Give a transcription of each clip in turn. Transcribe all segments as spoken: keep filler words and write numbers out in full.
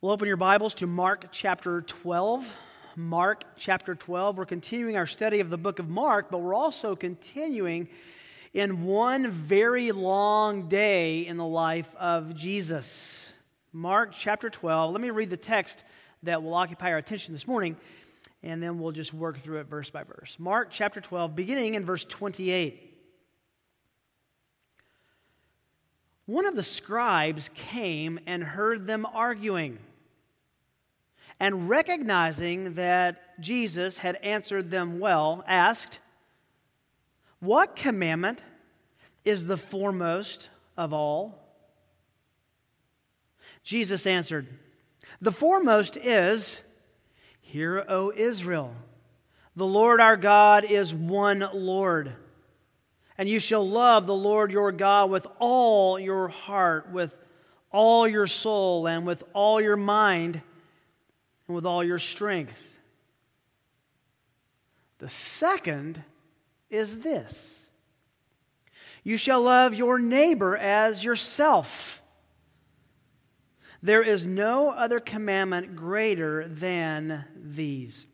We'll open your Bibles to Mark chapter twelve. Mark chapter twelve. We're continuing our study of the book of Mark, but we're also continuing in one very long day in the life of Jesus. Mark chapter twelve. Let me read the text that will occupy our attention this morning, and then we'll just work through it verse by verse. Mark chapter twelve, beginning in verse twenty-eight. One of the scribes came and heard them arguing, and recognizing that Jesus had answered them well, asked, "What commandment is the foremost of all?" Jesus answered, "The foremost is, 'Hear, O Israel, the Lord our God is one Lord, and you shall love the Lord your God with all your heart, with all your soul, and with all your mind, and with all your strength. The second is this: you shall love your neighbor as yourself. There is no other commandment greater than these."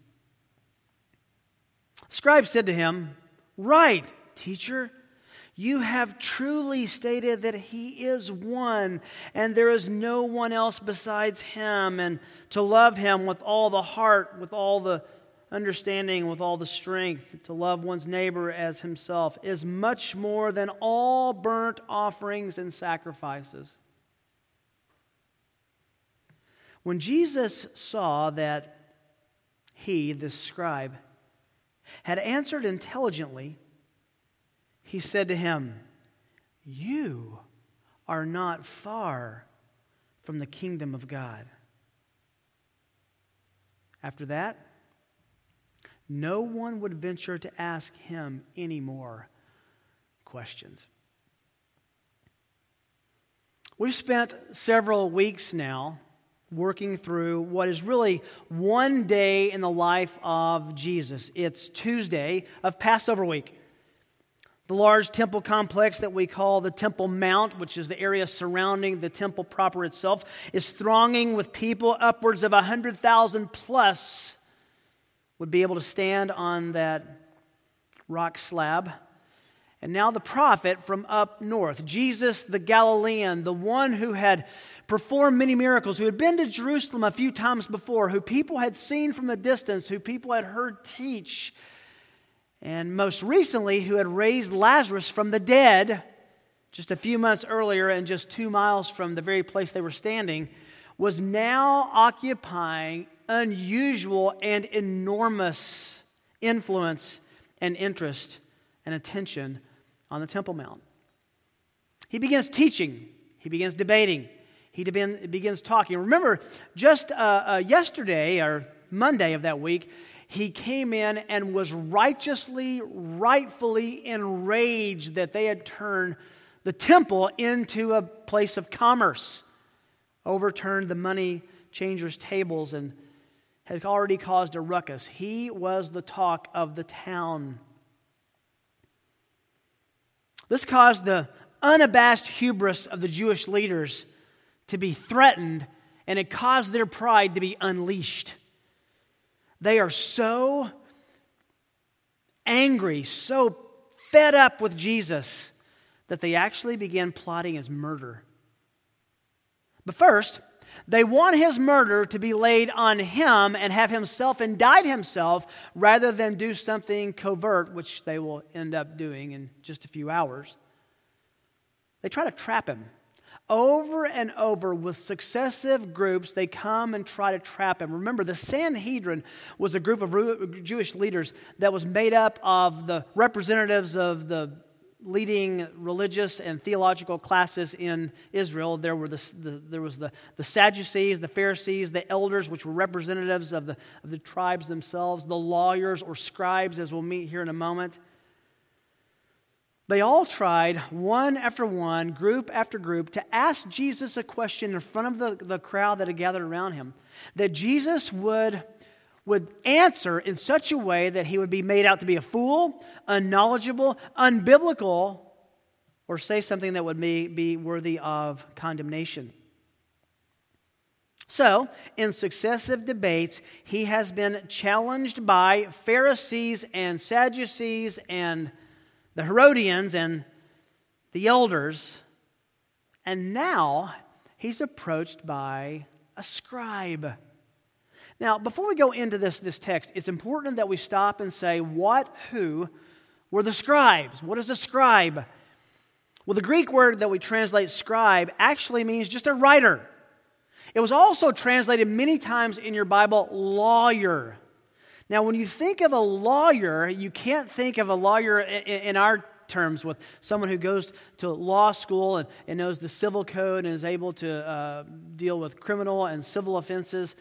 The scribe said to him, "Right, teacher, you have truly stated that he is one, and there is no one else besides him, and to love him with all the heart, with all the understanding, with all the strength, to love one's neighbor as himself is much more than all burnt offerings and sacrifices." When Jesus saw that he, this scribe, had answered intelligently, he said to him, "You are not far from the kingdom of God." After that, no one would venture to ask him any more questions. We've spent several weeks now working through what is really one day in the life of Jesus. It's Tuesday of Passover week. The large temple complex that we call the Temple Mount, which is the area surrounding the temple proper itself, is thronging with people. Upwards of one hundred thousand plus would be able to stand on that rock slab. And now the prophet from up north, Jesus the Galilean, the one who had performed many miracles, who had been to Jerusalem a few times before, who people had seen from a distance, who people had heard teach, and most recently, who had raised Lazarus from the dead just a few months earlier and just two miles from the very place they were standing, was now occupying unusual and enormous influence and interest and attention on the Temple Mount. He begins teaching. He begins debating. He begin, begins talking. Remember, just uh, uh, yesterday or Monday of that week, he came in and was righteously, rightfully enraged that they had turned the temple into a place of commerce, overturned the money changers' tables, and had already caused a ruckus. He was the talk of the town. This caused the unabashed hubris of the Jewish leaders to be threatened, and it caused their pride to be unleashed. They are so angry, so fed up with Jesus, that they actually begin plotting his murder. But first, they want his murder to be laid on him and have himself indict himself rather than do something covert, which they will end up doing in just a few hours. They try to trap him. Over and over with successive groups, they come and try to trap him. Remember, the Sanhedrin was a group of Jewish leaders that was made up of the representatives of the leading religious and theological classes in Israel. There were the, the there was the, the Sadducees, the Pharisees, the elders, which were representatives of the, of the tribes themselves, the lawyers or scribes, as we'll meet here in a moment. They all tried, one after one, group after group, to ask Jesus a question in front of the, the crowd that had gathered around him, that Jesus would, would answer in such a way that he would be made out to be a fool, unknowledgeable, unbiblical, or say something that would be, be worthy of condemnation. So, in successive debates, he has been challenged by Pharisees and Sadducees and the Herodians and the elders. And now, he's approached by a scribe. Now, before we go into this, this text, it's important that we stop and say, what, who were the scribes? What is a scribe? Well, the Greek word that we translate scribe actually means just a writer. It was also translated many times in your Bible, lawyer. Now, when you think of a lawyer, you can't think of a lawyer in our terms with someone who goes to law school and, and knows the civil code and is able to uh, deal with criminal and civil offenses.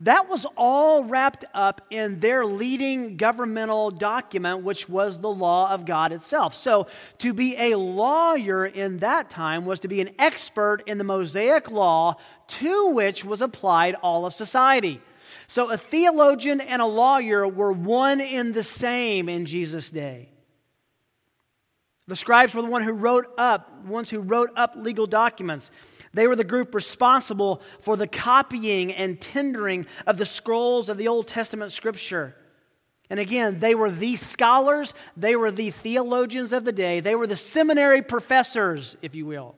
That was all wrapped up in their leading governmental document, which was the law of God itself. So to be a lawyer in that time was to be an expert in the Mosaic law, to which was applied all of society. So a theologian and a lawyer were one in the same in Jesus' day. The scribes were the one who wrote up, ones who wrote up legal documents. They were the group responsible for the copying and tendering of the scrolls of the Old Testament Scripture. And again, they were the scholars, they were the theologians of the day, they were the seminary professors, if you will.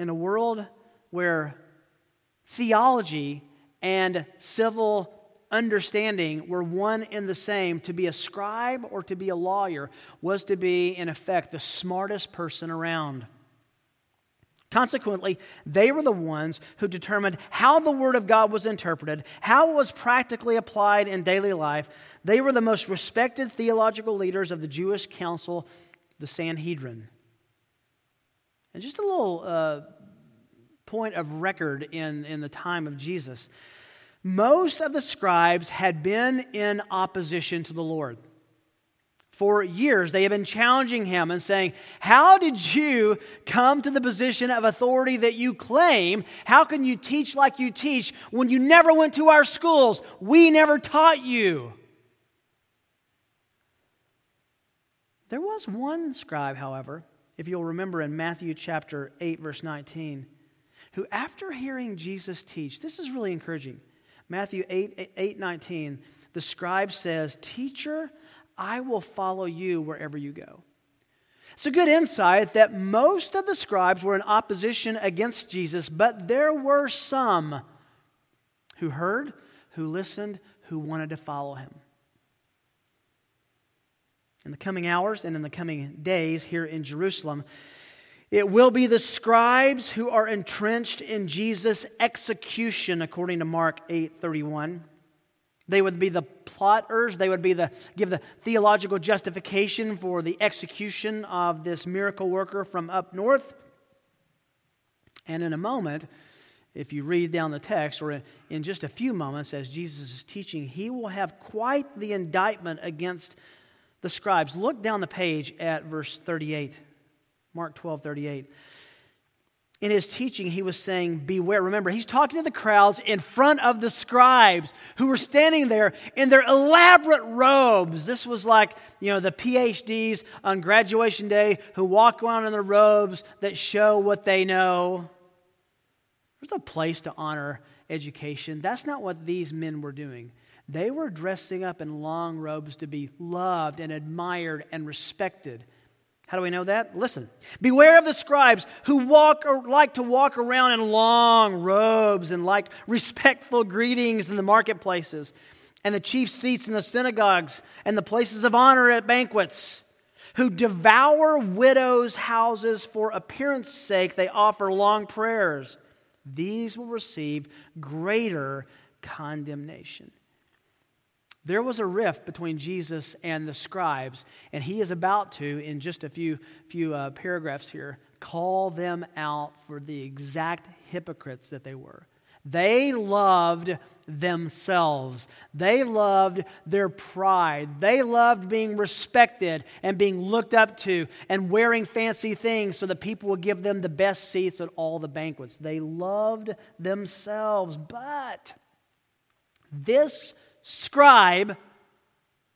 In a world where theology and civil understanding were one and the same, to be a scribe or to be a lawyer was to be, in effect, the smartest person around. Consequently, they were the ones who determined how the Word of God was interpreted, how it was practically applied in daily life. They were the most respected theological leaders of the Jewish council, the Sanhedrin. And just a little uh, point of record in, in the time of Jesus. Most of the scribes had been in opposition to the Lord. For years, they had been challenging him and saying, how did you come to the position of authority that you claim? How can you teach like you teach when you never went to our schools? We never taught you. There was one scribe, however, if you'll remember in Matthew chapter eight, verse nineteen, who after hearing Jesus teach, this is really encouraging, Matthew eight, eight, nineteen, the scribe says, "Teacher, I will follow you wherever you go." It's a good insight that most of the scribes were in opposition against Jesus, but there were some who heard, who listened, who wanted to follow him. In the coming hours and in the coming days here in Jerusalem, it will be the scribes who are entrenched in Jesus' execution, according to Mark eight thirty-one. They would be the plotters. They would be the give the theological justification for the execution of this miracle worker from up north. And in a moment, if you read down the text, or in just a few moments as Jesus is teaching, he will have quite the indictment against the scribes. Look down the page at verse thirty-eight. Mark twelve thirty-eight. In his teaching, he was saying, beware. Remember, he's talking to the crowds in front of the scribes who were standing there in their elaborate robes. This was like, you know, the PhDs on graduation day who walk around in their robes that show what they know. There's a place to honor education. That's not what these men were doing. They were dressing up in long robes to be loved and admired and respected. How do we know that? Listen. Beware of the scribes who walk or like to walk around in long robes and like respectful greetings in the marketplaces and the chief seats in the synagogues and the places of honor at banquets, who devour widows' houses for appearance sake. They offer long prayers. These will receive greater condemnation. There was a rift between Jesus and the scribes, and he is about to, in just a few, few uh, paragraphs here, call them out for the exact hypocrites that they were. They loved themselves. They loved their pride. They loved being respected and being looked up to and wearing fancy things so that people would give them the best seats at all the banquets. They loved themselves, but this scribe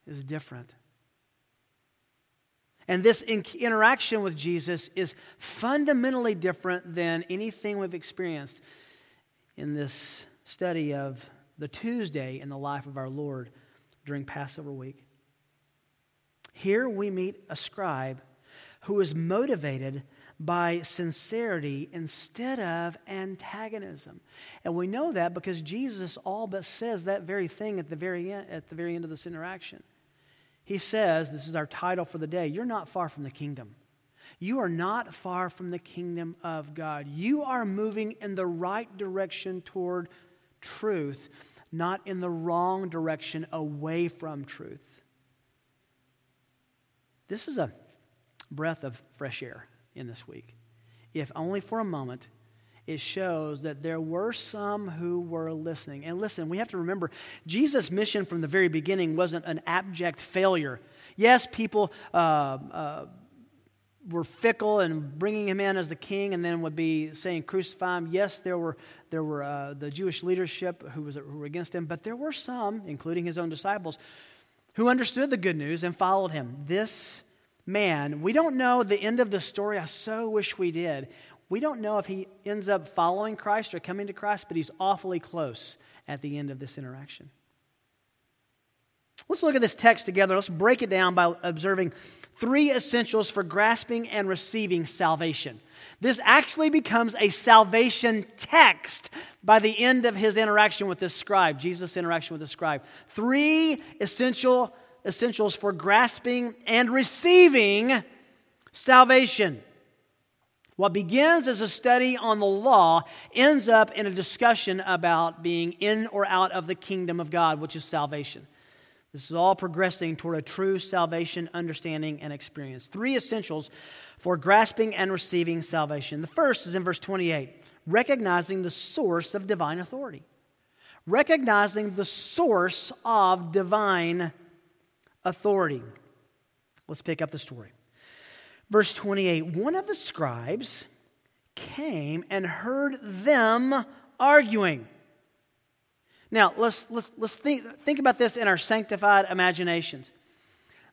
is different. And this in- interaction with Jesus is fundamentally different than anything we've experienced in this study of the Tuesday in the life of our Lord during Passover week. Here we meet a scribe who is motivated by sincerity instead of antagonism. And we know that because Jesus all but says that very thing at the very end, at the very end of this interaction. He says, this is our title for the day, you're not far from the kingdom. You are not far from the kingdom of God. You are moving in the right direction toward truth, not in the wrong direction away from truth. This is a breath of fresh air in this week. If only for a moment, it shows that there were some who were listening. And listen, we have to remember, Jesus' mission from the very beginning wasn't an abject failure. Yes, people uh, uh, were fickle and bringing him in as the king and then would be saying, crucify him. Yes, there were there were uh, the Jewish leadership who, was, who were against him, but there were some, including his own disciples, who understood the good news and followed him. This man, we don't know the end of the story. I so wish we did. We don't know if he ends up following Christ or coming to Christ, but he's awfully close at the end of this interaction. Let's look at this text together. Let's break it down by observing three essentials for grasping and receiving salvation. This actually becomes a salvation text by the end of his interaction with this scribe, Jesus' interaction with this scribe. Three essential essentials for grasping and receiving salvation. What begins as a study on the law ends up in a discussion about being in or out of the kingdom of God, which is salvation. This is all progressing toward a true salvation understanding and experience. Three essentials for grasping and receiving salvation. The first is in verse twenty-eight, recognizing the source of divine authority. Recognizing the source of divine authority. Let's pick up the story. Verse twenty-eight, one of the scribes came and heard them arguing. Now, let's let's let's think think about this in our sanctified imaginations.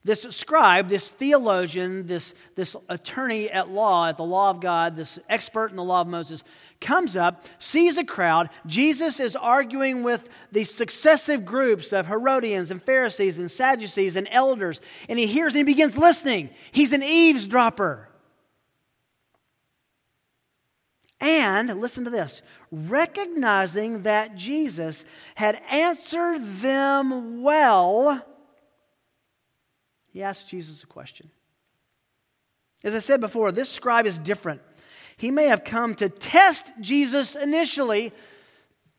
This scribe, this theologian, this, this attorney at law, at the law of God, this expert in the law of Moses, comes up, sees a crowd. Jesus is arguing with these successive groups of Herodians and Pharisees and Sadducees and elders. And he hears and he begins listening. He's an eavesdropper. And, listen to this, recognizing that Jesus had answered them well, he asked Jesus a question. As I said before, this scribe is different. He may have come to test Jesus initially,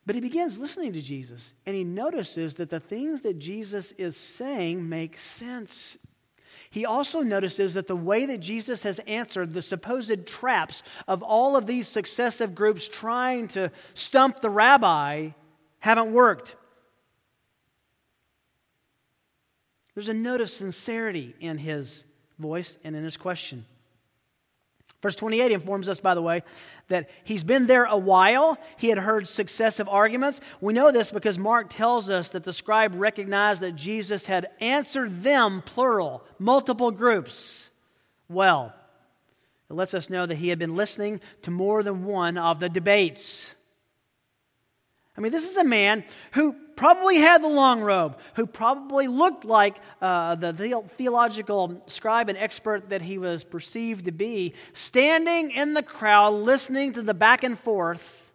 but he begins listening to Jesus, and he notices that the things that Jesus is saying make sense. He also notices that the way that Jesus has answered the supposed traps of all of these successive groups trying to stump the rabbi haven't worked. There's a note of sincerity in his voice and in his question. Verse twenty-eight informs us, by the way, that he's been there a while. He had heard successive arguments. We know this because Mark tells us that the scribe recognized that Jesus had answered them, plural, multiple groups, well. It lets us know that he had been listening to more than one of the debates. I mean, this is a man who probably had the long robe, who probably looked like uh, the, the theological scribe and expert that he was perceived to be, standing in the crowd, listening to the back and forth.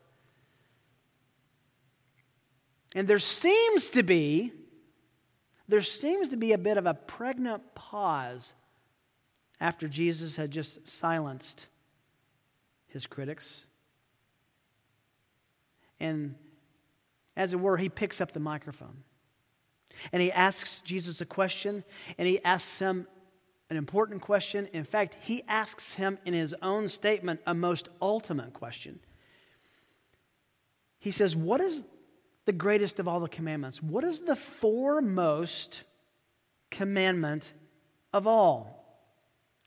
And there seems to be, there seems to be a bit of a pregnant pause after Jesus had just silenced his critics. And as it were, he picks up the microphone and he asks Jesus a question, and he asks him an important question. In fact, he asks him in his own statement a most ultimate question. He says, what is the greatest of all the commandments? What is the foremost commandment of all?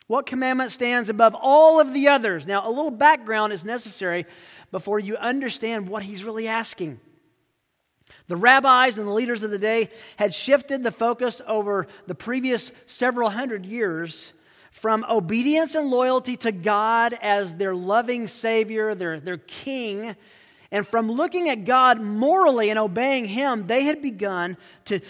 What commandment stands above all of the others? Now, a little background is necessary before you understand what he's really asking. The rabbis and the leaders of the day had shifted the focus over the previous several hundred years from obedience and loyalty to God as their loving Savior, their, their King, and from looking at God morally and obeying Him, they had begun to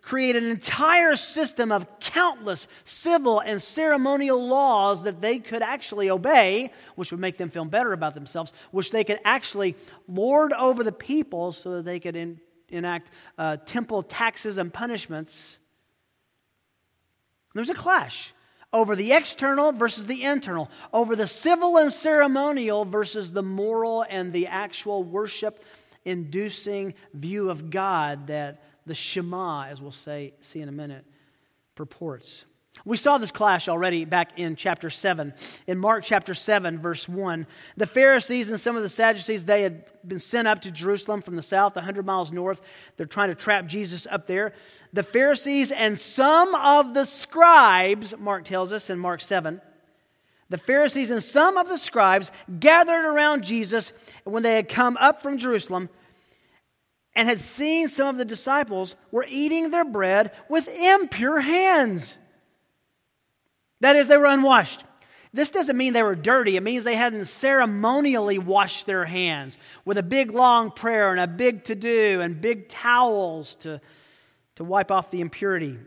create an entire system of countless civil and ceremonial laws that they could actually obey, which would make them feel better about themselves, which they could actually lord over the people so that they could en- enact uh, temple taxes and punishments. There's a clash over the external versus the internal, over the civil and ceremonial versus the moral and the actual worship-inducing view of God that the Shema, as we'll say, see in a minute, purports. We saw this clash already back in chapter seven. In Mark chapter seven, verse one, the Pharisees and some of the Sadducees, they had been sent up to Jerusalem from the south, one hundred miles north. They're trying to trap Jesus up there. The Pharisees and some of the scribes, Mark tells us in Mark seven, the Pharisees and some of the scribes gathered around Jesus when they had come up from Jerusalem and had seen some of the disciples were eating their bread with impure hands. That is, they were unwashed. This doesn't mean they were dirty. It means they hadn't ceremonially washed their hands with a big long prayer and a big to-do and big towels to, to wipe off the impurity.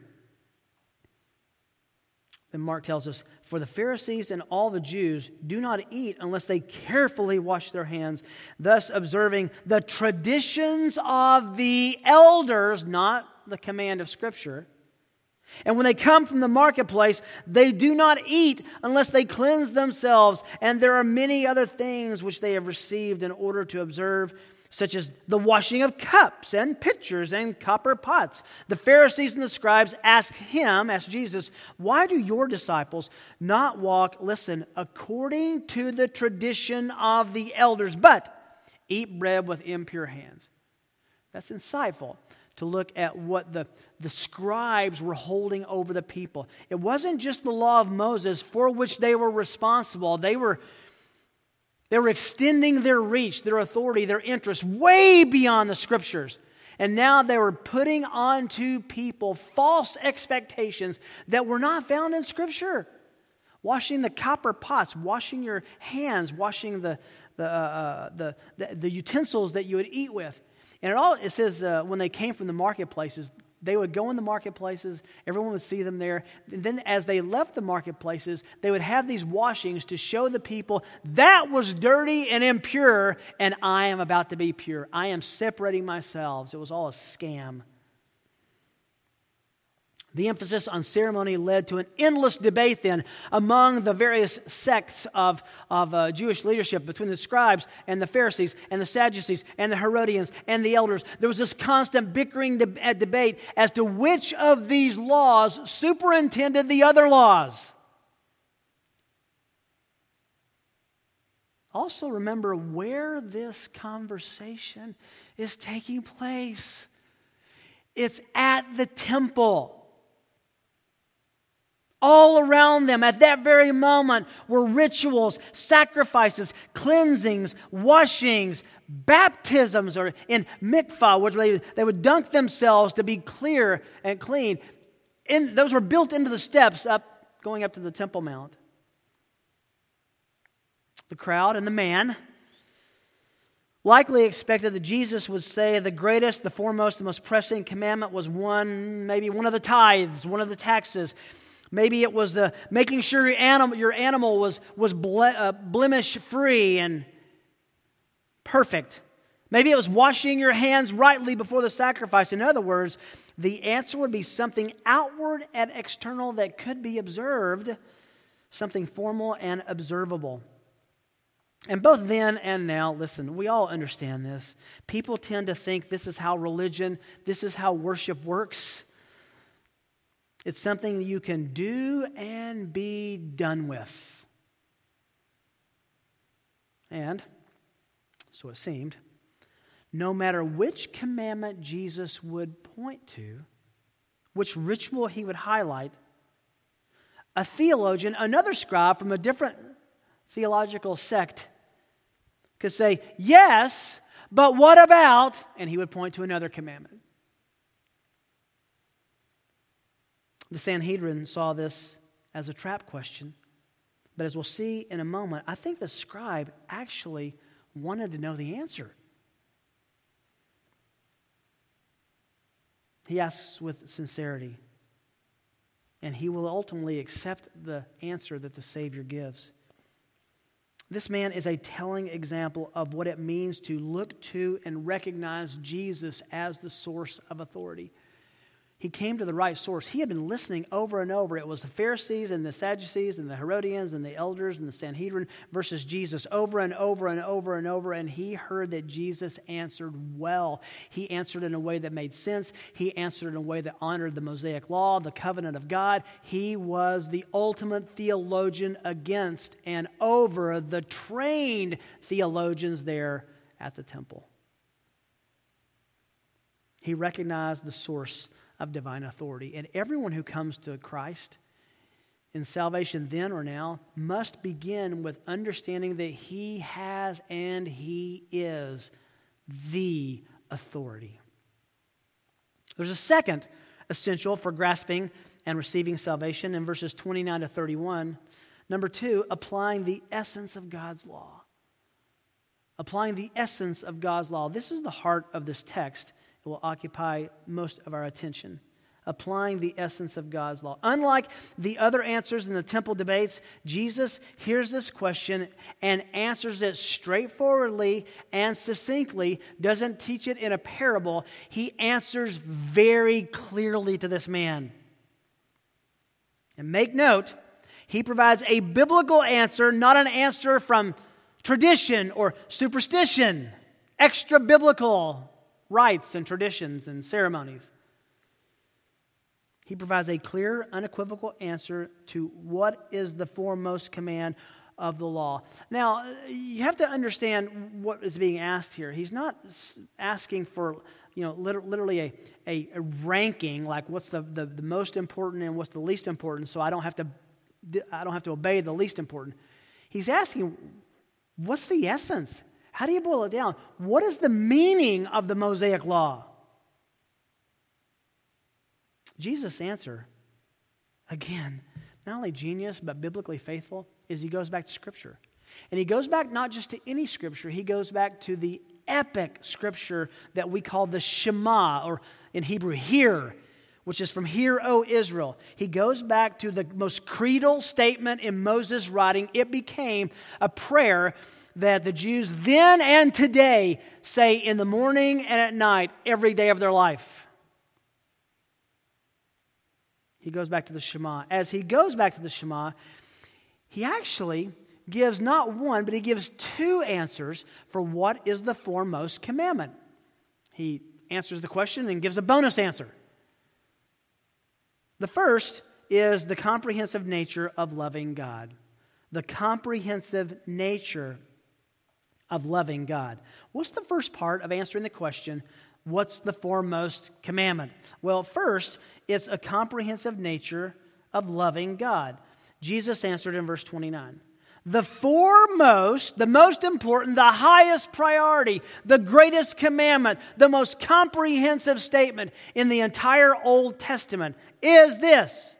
Then Mark tells us, for the Pharisees and all the Jews do not eat unless they carefully wash their hands, thus observing the traditions of the elders, not the command of Scripture. And when they come from the marketplace, they do not eat unless they cleanse themselves. And there are many other things which they have received in order to observe, such as the washing of cups and pitchers and copper pots. The Pharisees and the scribes asked him, asked Jesus, why do your disciples not walk, listen, according to the tradition of the elders, but eat bread with impure hands? That's insightful to look at what the, the scribes were holding over the people. It wasn't just the law of Moses for which they were responsible. They were, they were extending their reach, their authority, their interest way beyond the Scriptures. And now they were putting onto people false expectations that were not found in Scripture. Washing the copper pots, washing your hands, washing the, the, uh, the, the, the utensils that you would eat with. And it all it says uh, when they came from the marketplaces, they would go in the marketplaces, everyone would see them there. And then as they left the marketplaces, they would have these washings to show the people, that was dirty and impure, and I am about to be pure. I am separating myself. It was all a scam. The emphasis on ceremony led to an endless debate then among the various sects of, of uh, Jewish leadership between the scribes and the Pharisees and the Sadducees and the Herodians and the elders. There was this constant bickering de- debate as to which of these laws superintended the other laws. Also remember where this conversation is taking place. It's at the temple. All around them at that very moment were rituals, sacrifices, cleansings, washings, baptisms, or in mikvah, which they, they would dunk themselves to be clear and clean. And those were built into the steps up, going up to the Temple Mount. The crowd and the man likely expected that Jesus would say the greatest, the foremost, the most pressing commandment was one, maybe one of the tithes, one of the taxes. Maybe it was the making sure your animal, your animal was, was ble, uh, blemish-free and perfect. Maybe it was washing your hands rightly before the sacrifice. In other words, the answer would be something outward and external that could be observed, something formal and observable. And both then and now, listen, we all understand this. People tend to think this is how religion, this is how worship works. It's something you can do and be done with. And, so it seemed, no matter which commandment Jesus would point to, which ritual he would highlight, a theologian, another scribe from a different theological sect could say, yes, but what about, and he would point to another commandment. The Sanhedrin saw this as a trap question. But as we'll see in a moment, I think the scribe actually wanted to know the answer. He asks with sincerity, and he will ultimately accept the answer that the Savior gives. This man is a telling example of what it means to look to and recognize Jesus as the source of authority. He came to the right source. He had been listening over and over. It was the Pharisees and the Sadducees and the Herodians and the elders and the Sanhedrin versus Jesus over and over and over and over. And he heard that Jesus answered well. He answered in a way that made sense. He answered in a way that honored the Mosaic law, the covenant of God. He was the ultimate theologian against and over the trained theologians there at the temple. He recognized the source of divine authority. And everyone who comes to Christ in salvation then or now must begin with understanding that he has and he is the authority. There's a second essential for grasping and receiving salvation in verses twenty-nine to thirty-one. Number two, applying the essence of God's law. Applying the essence of God's law. This is the heart of this text. It will occupy most of our attention. Applying the essence of God's law. Unlike the other answers in the temple debates, Jesus hears this question and answers it straightforwardly and succinctly, doesn't teach it in a parable. He answers very clearly to this man. And make note, he provides a biblical answer, not an answer from tradition or superstition, extra-biblical rites and traditions and ceremonies. He provides a clear, unequivocal answer to what is the foremost command of the law. Now, you have to understand what is being asked here. He's not asking for, you know, literally a, a, a ranking, like what's the, the, the most important and what's the least important, so I don't have to I don't have to obey the least important. He's asking, what's the essence? How do you boil it down? What is the meaning of the Mosaic law? Jesus' answer, again, not only genius but biblically faithful, is he goes back to Scripture. And he goes back not just to any Scripture, he goes back to the epic Scripture that we call the Shema, or in Hebrew, hear, which is from Hear, O Israel. He goes back to the most creedal statement in Moses' writing. It became a prayer that the Jews then and today say in the morning and at night, every day of their life. He goes back to the Shema. As he goes back to the Shema, he actually gives not one, but he gives two answers for what is the foremost commandment. He answers the question and gives a bonus answer. The first is the comprehensive nature of loving God. The comprehensive nature of loving God. What's the first part of answering the question, what's the foremost commandment? Well, first, it's a comprehensive nature of loving God. Jesus answered in verse twenty-nine. The foremost, the most important, the highest priority, the greatest commandment, the most comprehensive statement in the entire Old Testament is this.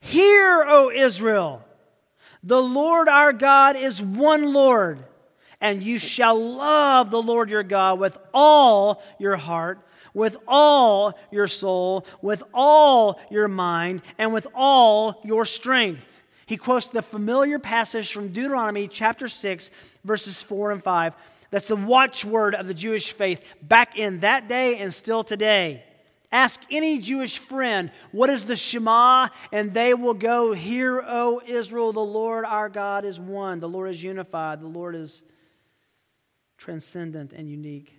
Hear, O Israel, the Lord our God is one Lord. And you shall love the Lord your God with all your heart, with all your soul, with all your mind, and with all your strength. He quotes the familiar passage from Deuteronomy chapter six, verses four and five. That's the watchword of the Jewish faith back in that day and still today. Ask any Jewish friend, what is the Shema? And they will go, Hear, O Israel, the Lord our God is one. The Lord is unified. The Lord is transcendent and unique.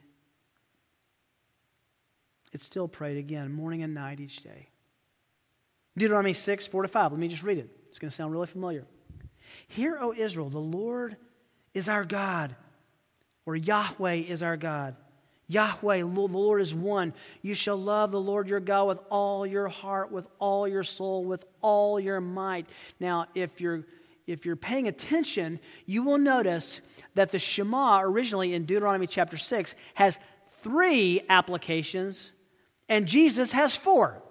It's still prayed again, morning and night each day. Deuteronomy six, four to five. Let me just read it. It's going to sound really familiar. Hear, O Israel, the Lord is our God, or Yahweh is our God. Yahweh, the Lord is one. You shall love the Lord your God with all your heart, with all your soul, with all your might. Now, if you're If you're paying attention, you will notice that the Shema originally in Deuteronomy chapter six has three applications, and Jesus has four.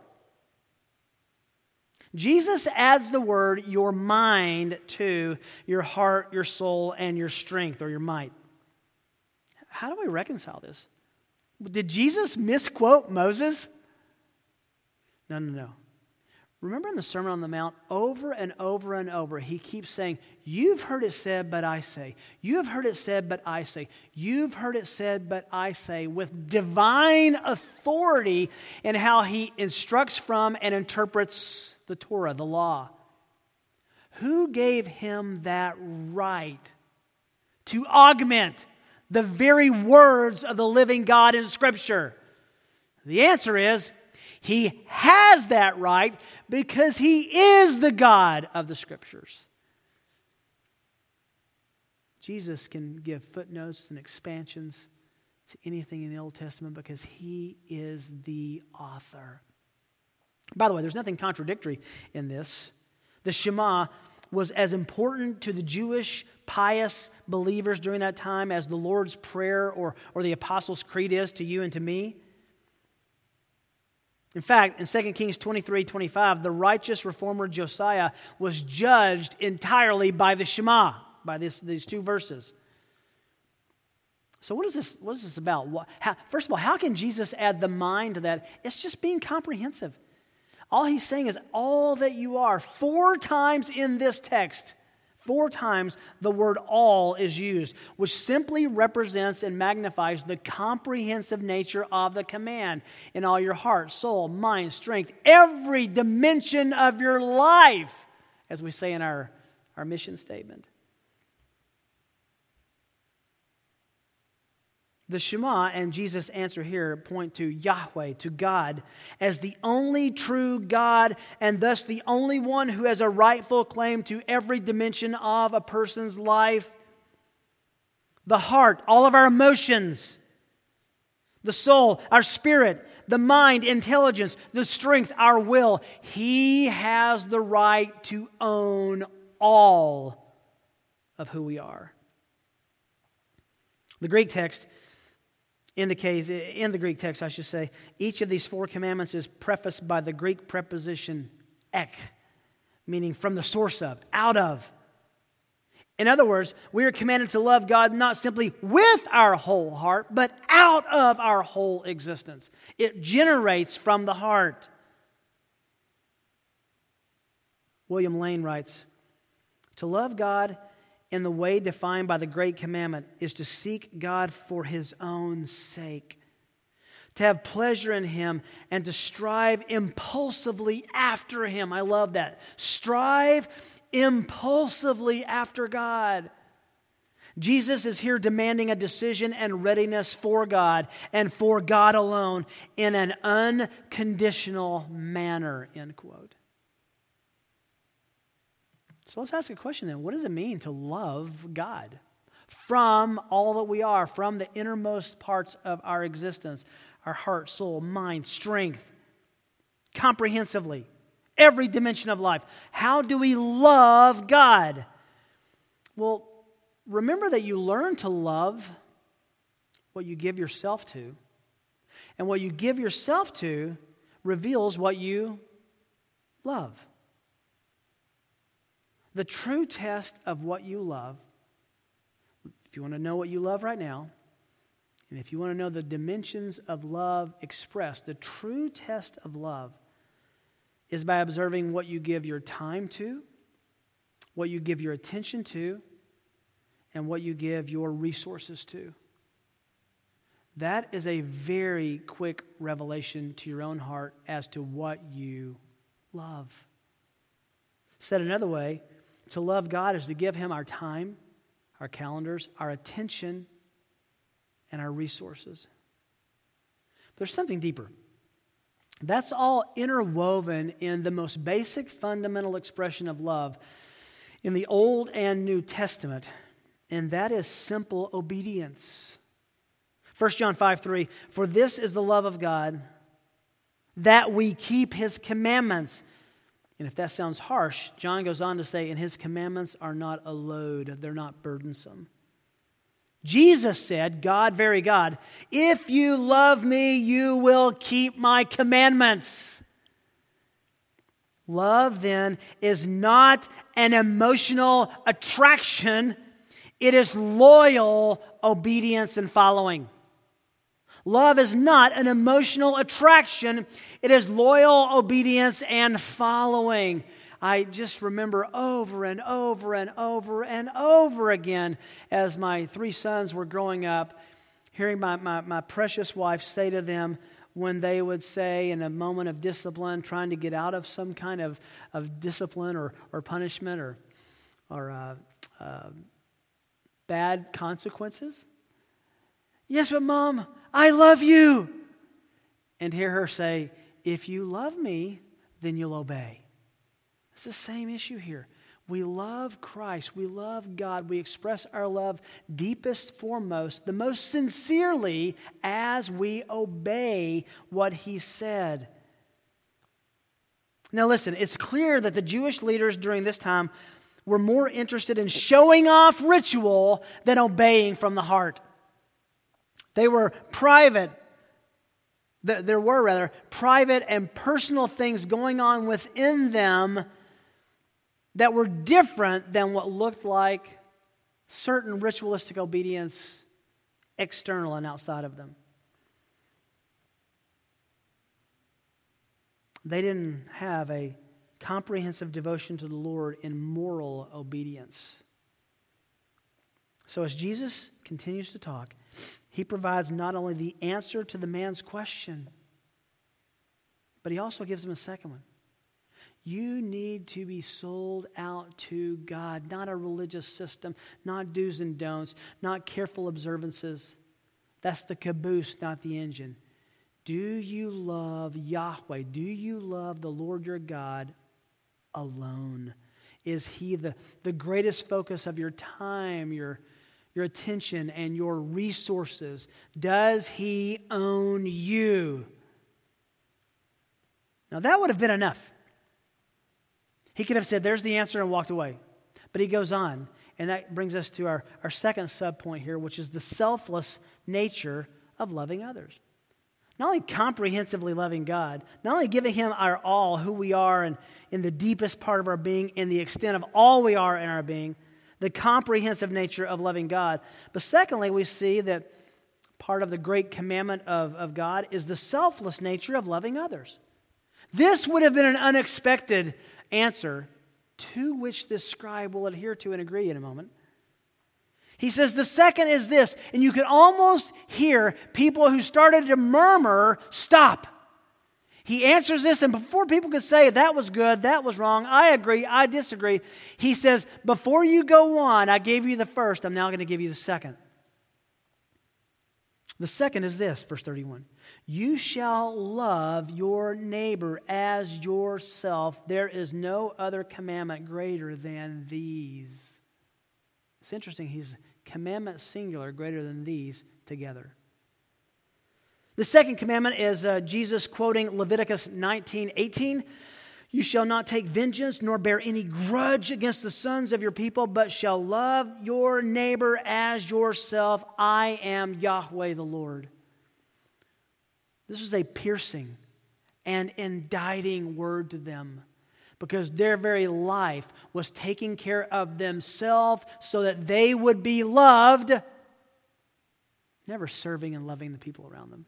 Jesus adds the word your mind to your heart, your soul, and your strength or your might. How do we reconcile this? Did Jesus misquote Moses? No, no, no. Remember in the Sermon on the Mount, over and over and over, he keeps saying, you've heard it said, but I say. You've heard it said, but I say. You've heard it said, but I say. With divine authority in how he instructs from and interprets the Torah, the law. Who gave him that right to augment the very words of the living God in Scripture? The answer is, he has that right because he is the God of the Scriptures. Jesus can give footnotes and expansions to anything in the Old Testament because he is the author. By the way, there's nothing contradictory in this. The Shema was as important to the Jewish pious believers during that time as the Lord's Prayer or, or the Apostles' Creed is to you and to me. In fact, in Second Kings twenty-three twenty-five, the righteous reformer Josiah was judged entirely by the Shema, by this, these two verses. So what is this, what is this about? What, how, first of all, how can Jesus add the mind to that? It's just being comprehensive. All he's saying is all that you are. Four times in this text, four times the word all is used, which simply represents and magnifies the comprehensive nature of the command in all your heart, soul, mind, strength, every dimension of your life, as we say in our, our mission statement. The Shema and Jesus' answer here point to Yahweh, to God, as the only true God and thus the only one who has a rightful claim to every dimension of a person's life. The heart, all of our emotions. The soul, our spirit. The mind, intelligence. The strength, our will. He has the right to own all of who we are. The Greek text In the, case, in the Greek text, I should say, each of these four commandments is prefaced by the Greek preposition ek, meaning from the source of, out of. In other words, we are commanded to love God not simply with our whole heart, but out of our whole existence. It generates from the heart. William Lane writes, to love God in the way defined by the Great Commandment is to seek God for His own sake, to have pleasure in Him, and to strive impulsively after Him. I love that. Strive impulsively after God. Jesus is here demanding a decision and readiness for God and for God alone in an unconditional manner, end quote. So let's ask a question then. What does it mean to love God from all that we are, from the innermost parts of our existence, our heart, soul, mind, strength, comprehensively, every dimension of life? How do we love God? Well, remember that you learn to love what you give yourself to, and what you give yourself to reveals what you love. The true test of what you love, if you want to know what you love right now, and if you want to know the dimensions of love expressed, the true test of love is by observing what you give your time to, what you give your attention to, and what you give your resources to. That is a very quick revelation to your own heart as to what you love. Said another way, to love God is to give Him our time, our calendars, our attention, and our resources. But there's something deeper. That's all interwoven in the most basic fundamental expression of love in the Old and New Testament, and that is simple obedience. First John five three, for this is the love of God, that we keep His commandments. And if that sounds harsh, John goes on to say, and His commandments are not a load, they're not burdensome. Jesus said, God, very God, if you love me, you will keep my commandments. Love, then, is not an emotional attraction. It is loyal obedience and following. Love is not an emotional attraction. It is loyal obedience and following. I just remember over and over and over and over again as my three sons were growing up, hearing my, my, my precious wife say to them when they would say in a moment of discipline, trying to get out of some kind of, of discipline or, or punishment or, or uh, uh, bad consequences. Yes, but Mom, I love you. And hear her say, if you love me, then you'll obey. It's the same issue here. We love Christ. We love God. We express our love deepest, foremost, the most sincerely as we obey what He said. Now listen, it's clear that the Jewish leaders during this time were more interested in showing off ritual than obeying from the heart. They were private, there were rather, private and personal things going on within them that were different than what looked like certain ritualistic obedience external and outside of them. They didn't have a comprehensive devotion to the Lord in moral obedience. So as Jesus continues to talk, He provides not only the answer to the man's question, but He also gives him a second one. You need to be sold out to God, not a religious system, not do's and don'ts, not careful observances. That's the caboose, not the engine. Do you love Yahweh? Do you love the Lord your God alone? Is He the, the greatest focus of your time, your your attention, and your resources? Does He own you? Now that would have been enough. He could have said, there's the answer, and walked away. But He goes on, and that brings us to our, our second subpoint here, which is the selfless nature of loving others. Not only comprehensively loving God, not only giving Him our all, who we are, and in the deepest part of our being, in the extent of all we are in our being, the comprehensive nature of loving God. But secondly, we see that part of the great commandment of, of God is the selfless nature of loving others. This would have been an unexpected answer to which this scribe will adhere to and agree in a moment. He says the second is this, and you can almost hear people who started to murmur stop. He answers this, and before people could say, that was good, that was wrong, I agree, I disagree, He says, before you go on, I gave you the first, I'm now going to give you the second. The second is this, verse thirty-one. You shall love your neighbor as yourself. There is no other commandment greater than these. It's interesting, He's commandment singular, greater than these together. The second commandment is uh, Jesus quoting Leviticus nineteen eighteen. You shall not take vengeance nor bear any grudge against the sons of your people, but shall love your neighbor as yourself. I am Yahweh the Lord. This was a piercing and indicting word to them, because their very life was taking care of themselves so that they would be loved, never serving and loving the people around them.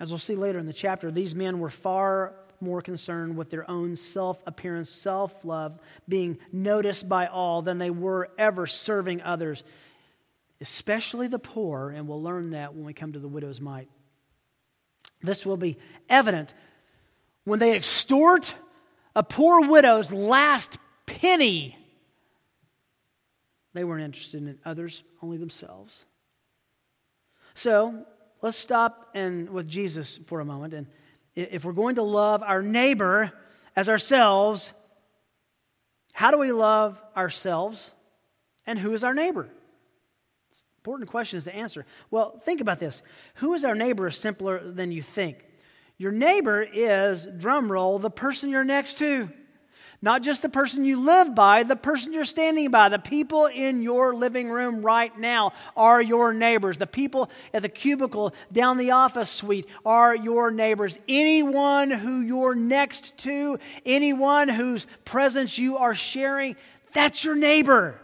As we'll see later in the chapter, these men were far more concerned with their own self-appearance, self-love, being noticed by all than they were ever serving others, especially the poor, and we'll learn that when we come to the widow's mite. This will be evident when they extort a poor widow's last penny. They weren't interested in others, only themselves. So, let's stop and with Jesus for a moment. And if we're going to love our neighbor as ourselves, how do we love ourselves, and who is our neighbor? It's important questions to answer. Well, think about this. Who is our neighbor is simpler than you think. Your neighbor is, drum roll, the person you're next to. Not just the person you live by, the person you're standing by. The people in your living room right now are your neighbors. The people at the cubicle down the office suite are your neighbors. Anyone who you're next to, anyone whose presence you are sharing, that's your neighbor.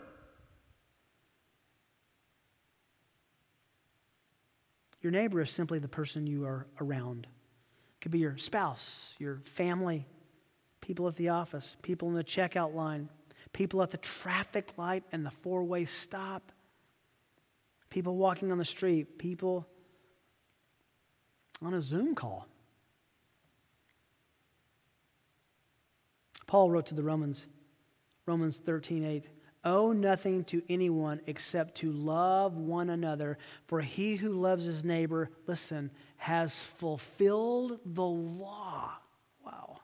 Your neighbor is simply the person you are around. It could be your spouse, your family, people at the office, people in the checkout line, people at the traffic light and the four-way stop, people walking on the street, people on a Zoom call. Paul wrote to the Romans, Romans thirteen eight, "Owe nothing to anyone except to love one another, for he who loves his neighbor," listen, "has fulfilled the law." Wow.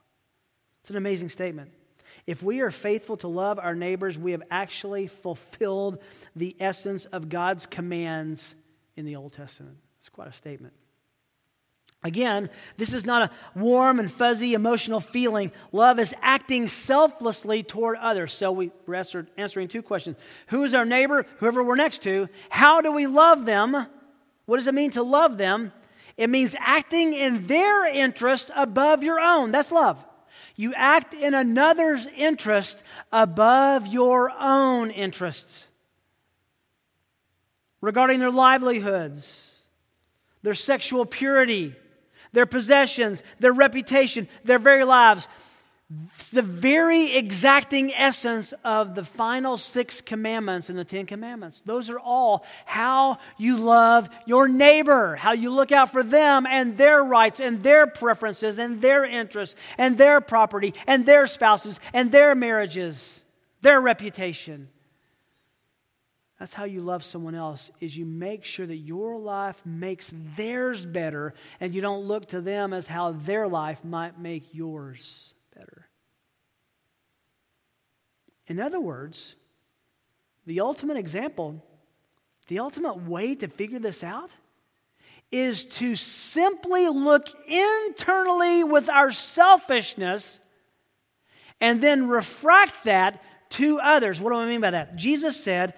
It's an amazing statement. If we are faithful to love our neighbors, we have actually fulfilled the essence of God's commands in the Old Testament. It's quite a statement. Again, this is not a warm and fuzzy emotional feeling. Love is acting selflessly toward others. So we were answering two questions. Who is our neighbor? Whoever we're next to. How do we love them? What does it mean to love them? It means acting in their interest above your own. That's love. You act in another's interest above your own interests. Regarding their livelihoods, their sexual purity, their possessions, their reputation, their very lives. It's the very exacting essence of the final six commandments in the Ten Commandments. Those are all how you love your neighbor, how you look out for them and their rights and their preferences and their interests and their property and their spouses and their marriages, their reputation. That's how you love someone else, is you make sure that your life makes theirs better and you don't look to them as how their life might make yours better. In other words, the ultimate example, the ultimate way to figure this out is to simply look internally with our selfishness and then refract that to others. What do I mean by that? Jesus said,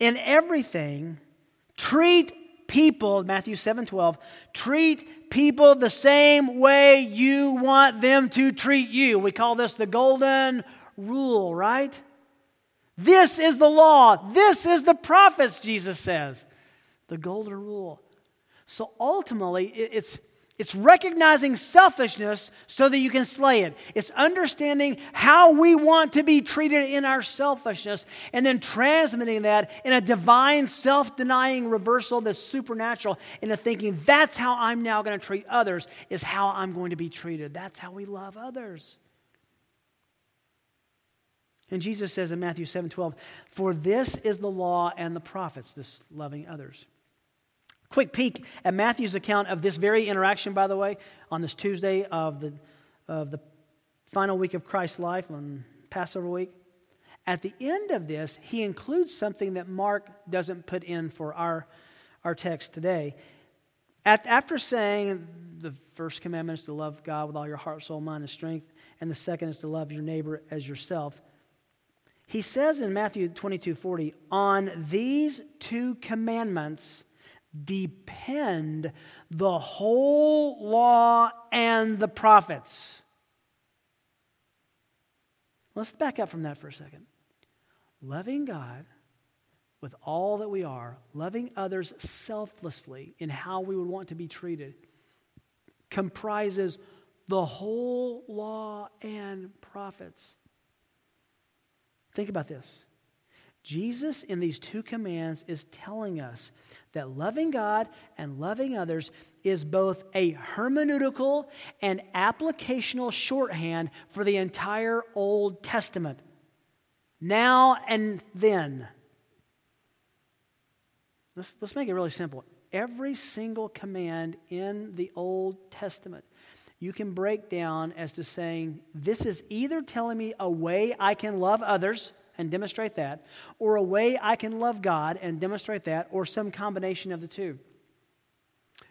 in everything, treat people, Matthew seven twelve, treat people the same way you want them to treat you. We call this the golden rule, right? This is the law. This is the prophets, Jesus says. The golden rule. So ultimately, it's It's recognizing selfishness so that you can slay it. It's understanding how we want to be treated in our selfishness and then transmitting that in a divine self-denying reversal that's supernatural into thinking that's how I'm now going to treat others is how I'm going to be treated. That's how we love others. And Jesus says in Matthew seven twelve, "For this is the law and the prophets," this loving others. Quick peek at Matthew's account of this very interaction, by the way, on this Tuesday of the of the final week of Christ's life, on Passover week. At the end of this, he includes something that Mark doesn't put in for our, our text today. At, after saying the first commandment is to love God with all your heart, soul, mind, and strength, and the second is to love your neighbor as yourself, he says in Matthew twenty-two forty, "On these two commandments depend the whole law and the prophets." Let's back up from that for a second. Loving God with all that we are, loving others selflessly in how we would want to be treated, comprises the whole law and prophets. Think about this. Jesus, in these two commands, is telling us that loving God and loving others is both a hermeneutical and applicational shorthand for the entire Old Testament, now and then. Let's, let's make it really simple. Every single command in the Old Testament you can break down as to saying, this is either telling me a way I can love others and demonstrate that, or a way I can love God and demonstrate that, or some combination of the two.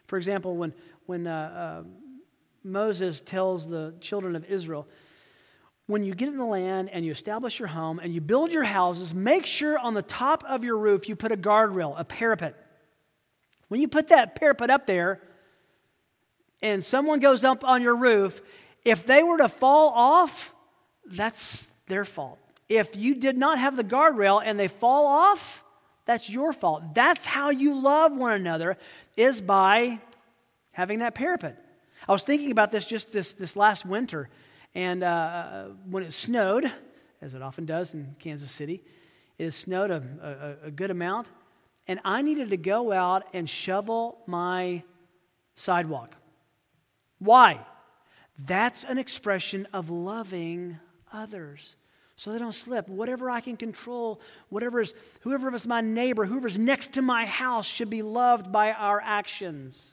For example, when when uh, uh, Moses tells the children of Israel, when you get in the land and you establish your home and you build your houses, make sure on the top of your roof you put a guardrail, a parapet. When you put that parapet up there and someone goes up on your roof, if they were to fall off, that's their fault. If you did not have the guardrail and they fall off, that's your fault. That's how you love one another, is by having that parapet. I was thinking about this just this, this last winter. And uh, when it snowed, as it often does in Kansas City, it snowed a, a, a good amount. And I needed to go out and shovel my sidewalk. Why? That's an expression of loving others so they don't slip. Whatever I can control, whatever is, whoever is my neighbor, whoever's next to my house should be loved by our actions.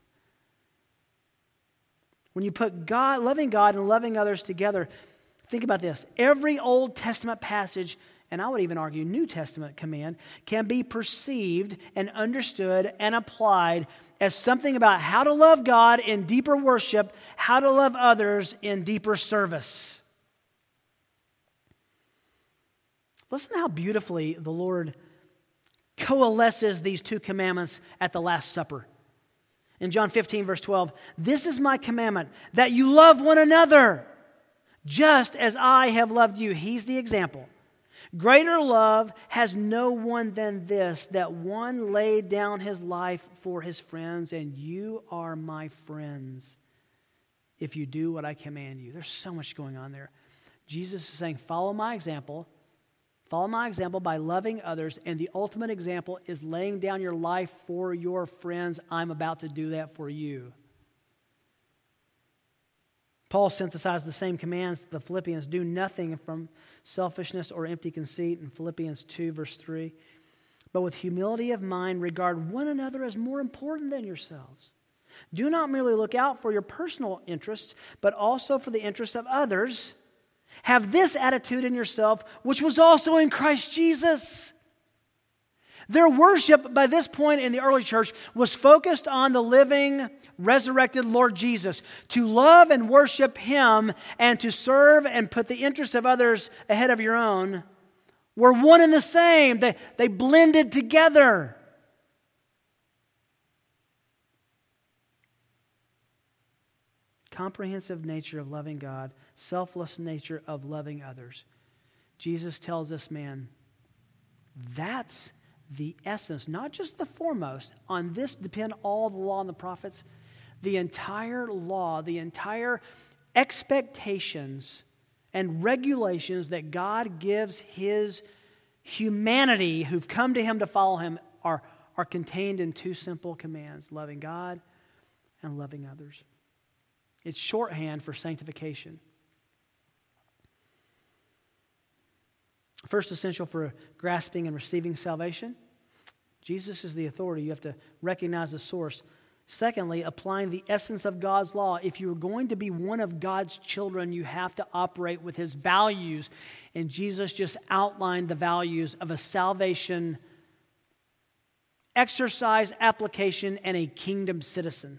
When you put God, loving God and loving others together, think about this. Every Old Testament passage, and I would even argue New Testament command, can be perceived and understood and applied as something about how to love God in deeper worship, how to love others in deeper service. Listen how beautifully the Lord coalesces these two commandments at the Last Supper. In John fifteen, verse twelve, "This is my commandment, that you love one another, just as I have loved you." He's the example. "Greater love has no one than this, that one laid down his life for his friends, and you are my friends if you do what I command you." There's so much going on there. Jesus is saying, follow my example. Follow my example by loving others, and the ultimate example is laying down your life for your friends. I'm about to do that for you. Paul synthesized the same commands to the Philippians. Do nothing from selfishness or empty conceit in Philippians two, verse three. But with humility of mind, regard one another as more important than yourselves. Do not merely look out for your personal interests, but also for the interests of others. Have this attitude in yourself, which was also in Christ Jesus. Their worship by this point in the early church was focused on the living, resurrected Lord Jesus. To love and worship Him and to serve and put the interests of others ahead of your own were one and the same. They, they blended together. Comprehensive nature of loving God, selfless nature of loving others. Jesus tells this man, that's the essence, not just the foremost. On this depend all the law and the prophets. The entire law, the entire expectations and regulations that God gives His humanity who've come to Him to follow Him are, are contained in two simple commands, loving God and loving others. It's shorthand for sanctification. First essential for grasping and receiving salvation, Jesus is the authority. You have to recognize the source. Secondly, applying the essence of God's law. If you're going to be one of God's children, you have to operate with His values. And Jesus just outlined the values of a salvation exercise, application, and a kingdom citizen.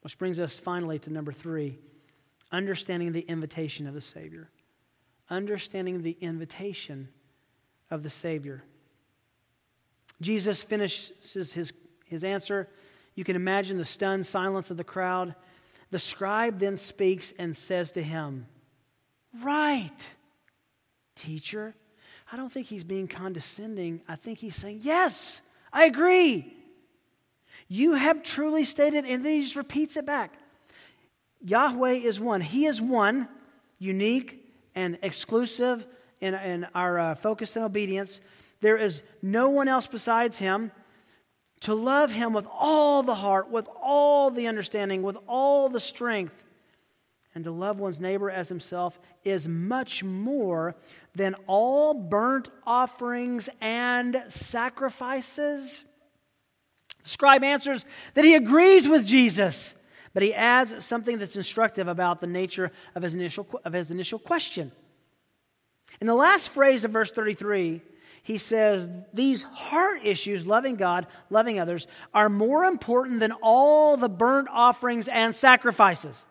Which brings us finally to number three, understanding the invitation of the Savior. Understanding the invitation of the Savior. Jesus finishes his, his answer. You can imagine the stunned silence of the crowd. The scribe then speaks and says to him, "Right, teacher." I don't think he's being condescending. I think he's saying, "Yes, I agree. You have truly stated," and then he just repeats it back. Yahweh is one. He is one, unique and exclusive in, in our uh, focus and obedience. There is no one else besides Him. To love Him with all the heart, with all the understanding, with all the strength, and to love one's neighbor as himself is much more than all burnt offerings and sacrifices. The scribe answers that he agrees with Jesus, but he adds something that's instructive about the nature of his initial, of his initial question. In the last phrase of verse thirty-three, he says, these heart issues, loving God, loving others, are more important than all the burnt offerings and sacrifices.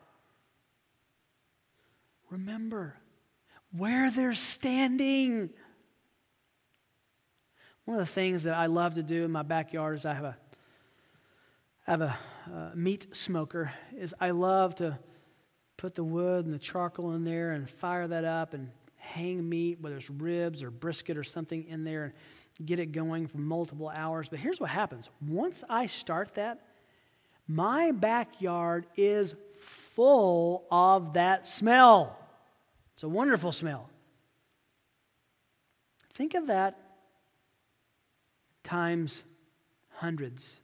Remember, where they're standing. One of the things that I love to do in my backyard is I have a I have a uh, meat smoker. Is I love to put the wood and the charcoal in there and fire that up and hang meat, whether it's ribs or brisket or something in there, and get it going for multiple hours. But here's what happens. Once I start that, my backyard is full of that smell. It's a wonderful smell. Think of that times hundreds.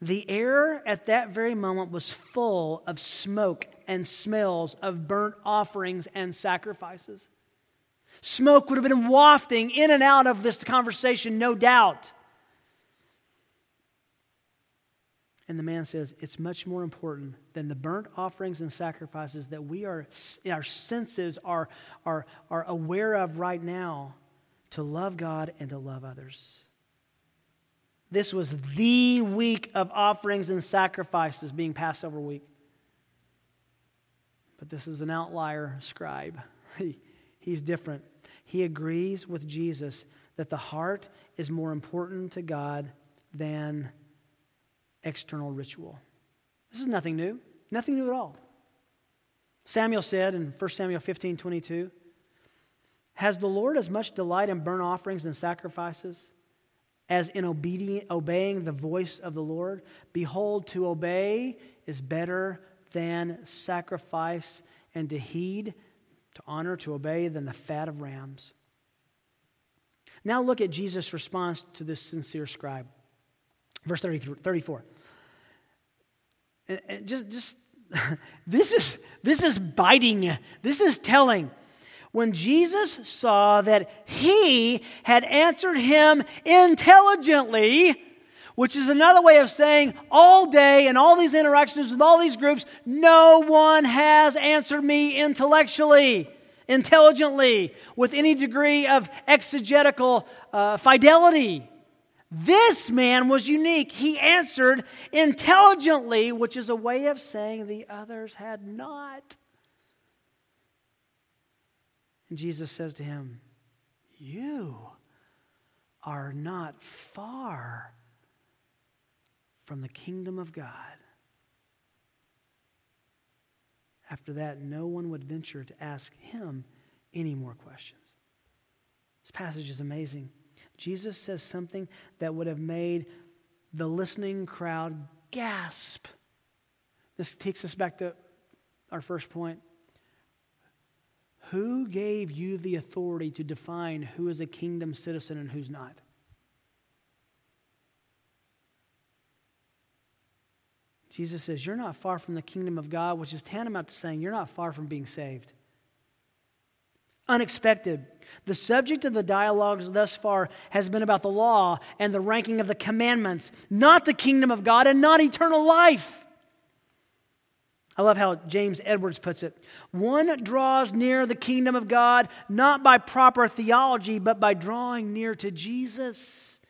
The air at that very moment was full of smoke and smells of burnt offerings and sacrifices. Smoke would have been wafting in and out of this conversation, no doubt. And the man says, it's much more important than the burnt offerings and sacrifices that we are, our senses are, are, are aware of right now, to love God and to love others. This was the week of offerings and sacrifices, being Passover week. But this is an outlier scribe. He, he's different. He agrees with Jesus that the heart is more important to God than external ritual. This is nothing new. Nothing new at all. Samuel said in First Samuel fifteen twenty-two, has the Lord as much delight in burnt offerings and sacrifices as in obedient, obeying the voice of the Lord? Behold, to obey is better than sacrifice, and to heed, to honor, to obey, than the fat of rams. Now look at Jesus' response to this sincere scribe. Verse thirty-three, thirty-four. And, and just, just this is this is biting. This is telling. When Jesus saw that he had answered him intelligently, which is another way of saying all day and all these interactions with all these groups, no one has answered me intellectually, intelligently, with any degree of exegetical uh, fidelity. This man was unique. He answered intelligently, which is a way of saying the others had not. And Jesus says to him, you are not far from the kingdom of God. After that, no one would venture to ask him any more questions. This passage is amazing. Jesus says something that would have made the listening crowd gasp. This takes us back to our first point. Who gave you the authority to define who is a kingdom citizen and who's not? Jesus says, you're not far from the kingdom of God, which is tantamount to saying you're not far from being saved. Unexpected. The subject of the dialogues thus far has been about the law and the ranking of the commandments, not the kingdom of God and not eternal life. I love how James Edwards puts it. One draws near the kingdom of God not by proper theology, but by drawing near to Jesus.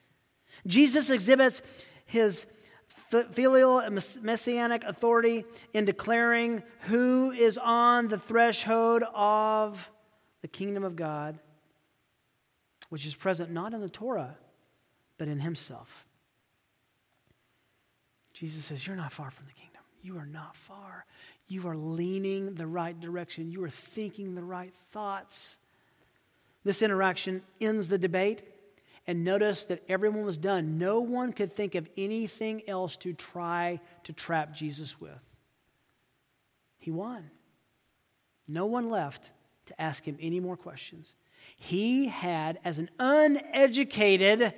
Jesus exhibits his filial messianic authority in declaring who is on the threshold of the kingdom of God, which is present not in the Torah, but in himself. Jesus says, you're not far from the kingdom. You are not far. You are leaning the right direction. You are thinking the right thoughts. This interaction ends the debate. And notice that everyone was done. No one could think of anything else to try to trap Jesus with. He won. No one left to ask him any more questions. He had, as an uneducated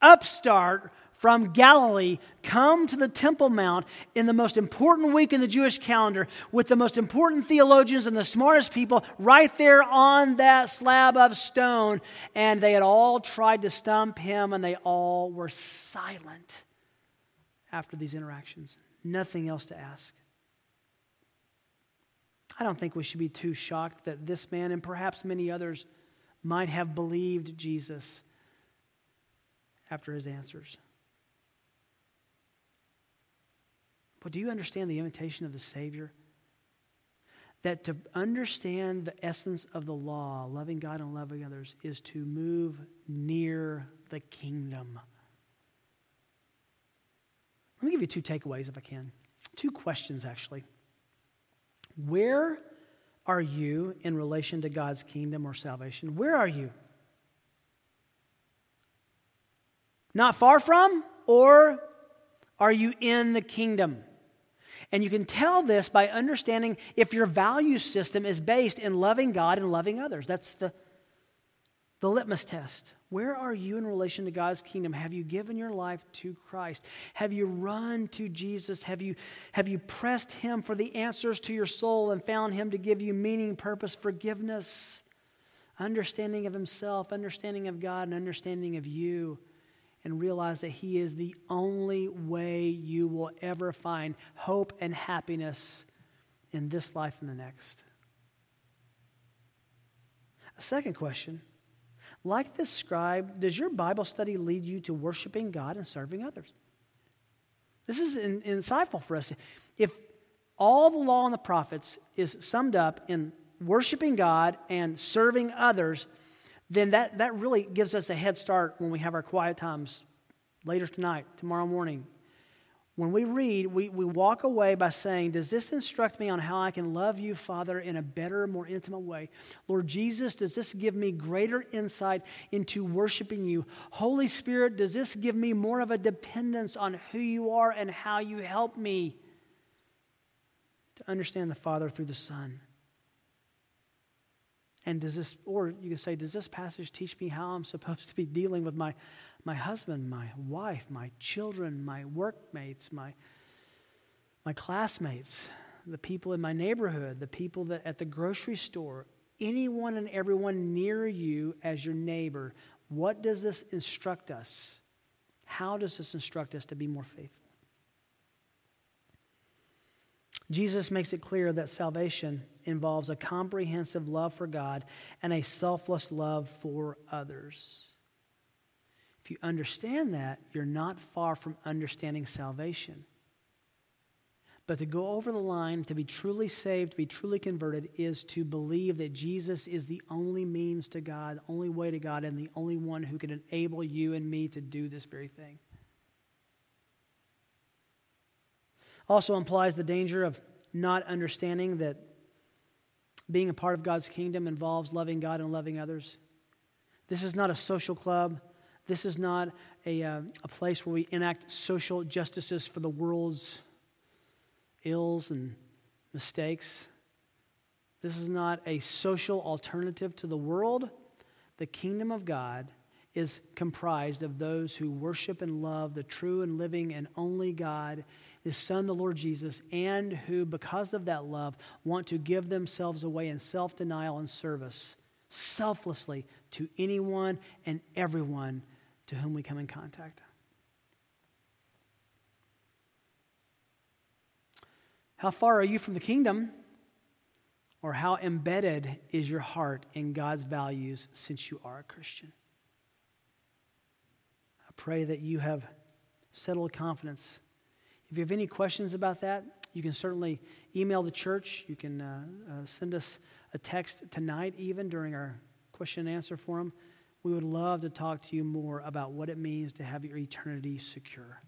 upstart from Galilee, come to the Temple Mount in the most important week in the Jewish calendar with the most important theologians and the smartest people right there on that slab of stone. And they had all tried to stump him, and they all were silent after these interactions. Nothing else to ask. I don't think we should be too shocked that this man and perhaps many others might have believed Jesus after his answers. But do you understand the invitation of the Savior? that to understand the essence of the law, loving God and loving others, is to move near the kingdom. Let me give you two takeaways if I can. Two questions, actually. Where are you in relation to God's kingdom or salvation? Where are you? Not far from, or are you in the kingdom? And you can tell this by understanding if your value system is based in loving God and loving others. That's the, the litmus test. Where are you in relation to God's kingdom? Have you given your life to Christ? Have you run to Jesus? Have you, have you pressed Him for the answers to your soul and found Him to give you meaning, purpose, forgiveness, understanding of Himself, understanding of God, and understanding of you? And realize that He is the only way you will ever find hope and happiness in this life and the next. A second question, like this scribe, does your Bible study lead you to worshiping God and serving others? This is in, insightful for us. If all the law and the prophets is summed up in worshiping God and serving others, then that, that really gives us a head start when we have our quiet times later tonight, tomorrow morning. When we read, we, we walk away by saying, does this instruct me on how I can love you, Father, in a better, more intimate way? Lord Jesus, does this give me greater insight into worshiping you? Holy Spirit, does this give me more of a dependence on who you are and how you help me to understand the Father through the Son? And does this, or you can say, does this passage teach me how I'm supposed to be dealing with my, my husband, my wife, my children, my workmates, my, my classmates, the people in my neighborhood, the people that at the grocery store, anyone and everyone near you as your neighbor? What does this instruct us? How does this instruct us to be more faithful? Jesus makes it clear that salvation involves a comprehensive love for God and a selfless love for others. If you understand that, you're not far from understanding salvation. But to go over the line, to be truly saved, to be truly converted, is to believe that Jesus is the only means to God, the only way to God, and the only one who can enable you and me to do this very thing. Also implies the danger of not understanding that being a part of God's kingdom involves loving God and loving others. This is not a social club. This is not a, uh, a place where we enact social justices for the world's ills and mistakes. This is not a social alternative to the world. The kingdom of God is comprised of those who worship and love the true and living and only God, His Son, the Lord Jesus, and who, because of that love, want to give themselves away in self-denial and service, selflessly to anyone and everyone to whom we come in contact. How far are you from the kingdom, or how embedded is your heart in God's values since you are a Christian? I pray that you have settled confidence. If you have any questions about that, you can certainly email the church. You can uh, uh, send us a text tonight, even during our question and answer forum. We would love to talk to you more about what it means to have your eternity secure.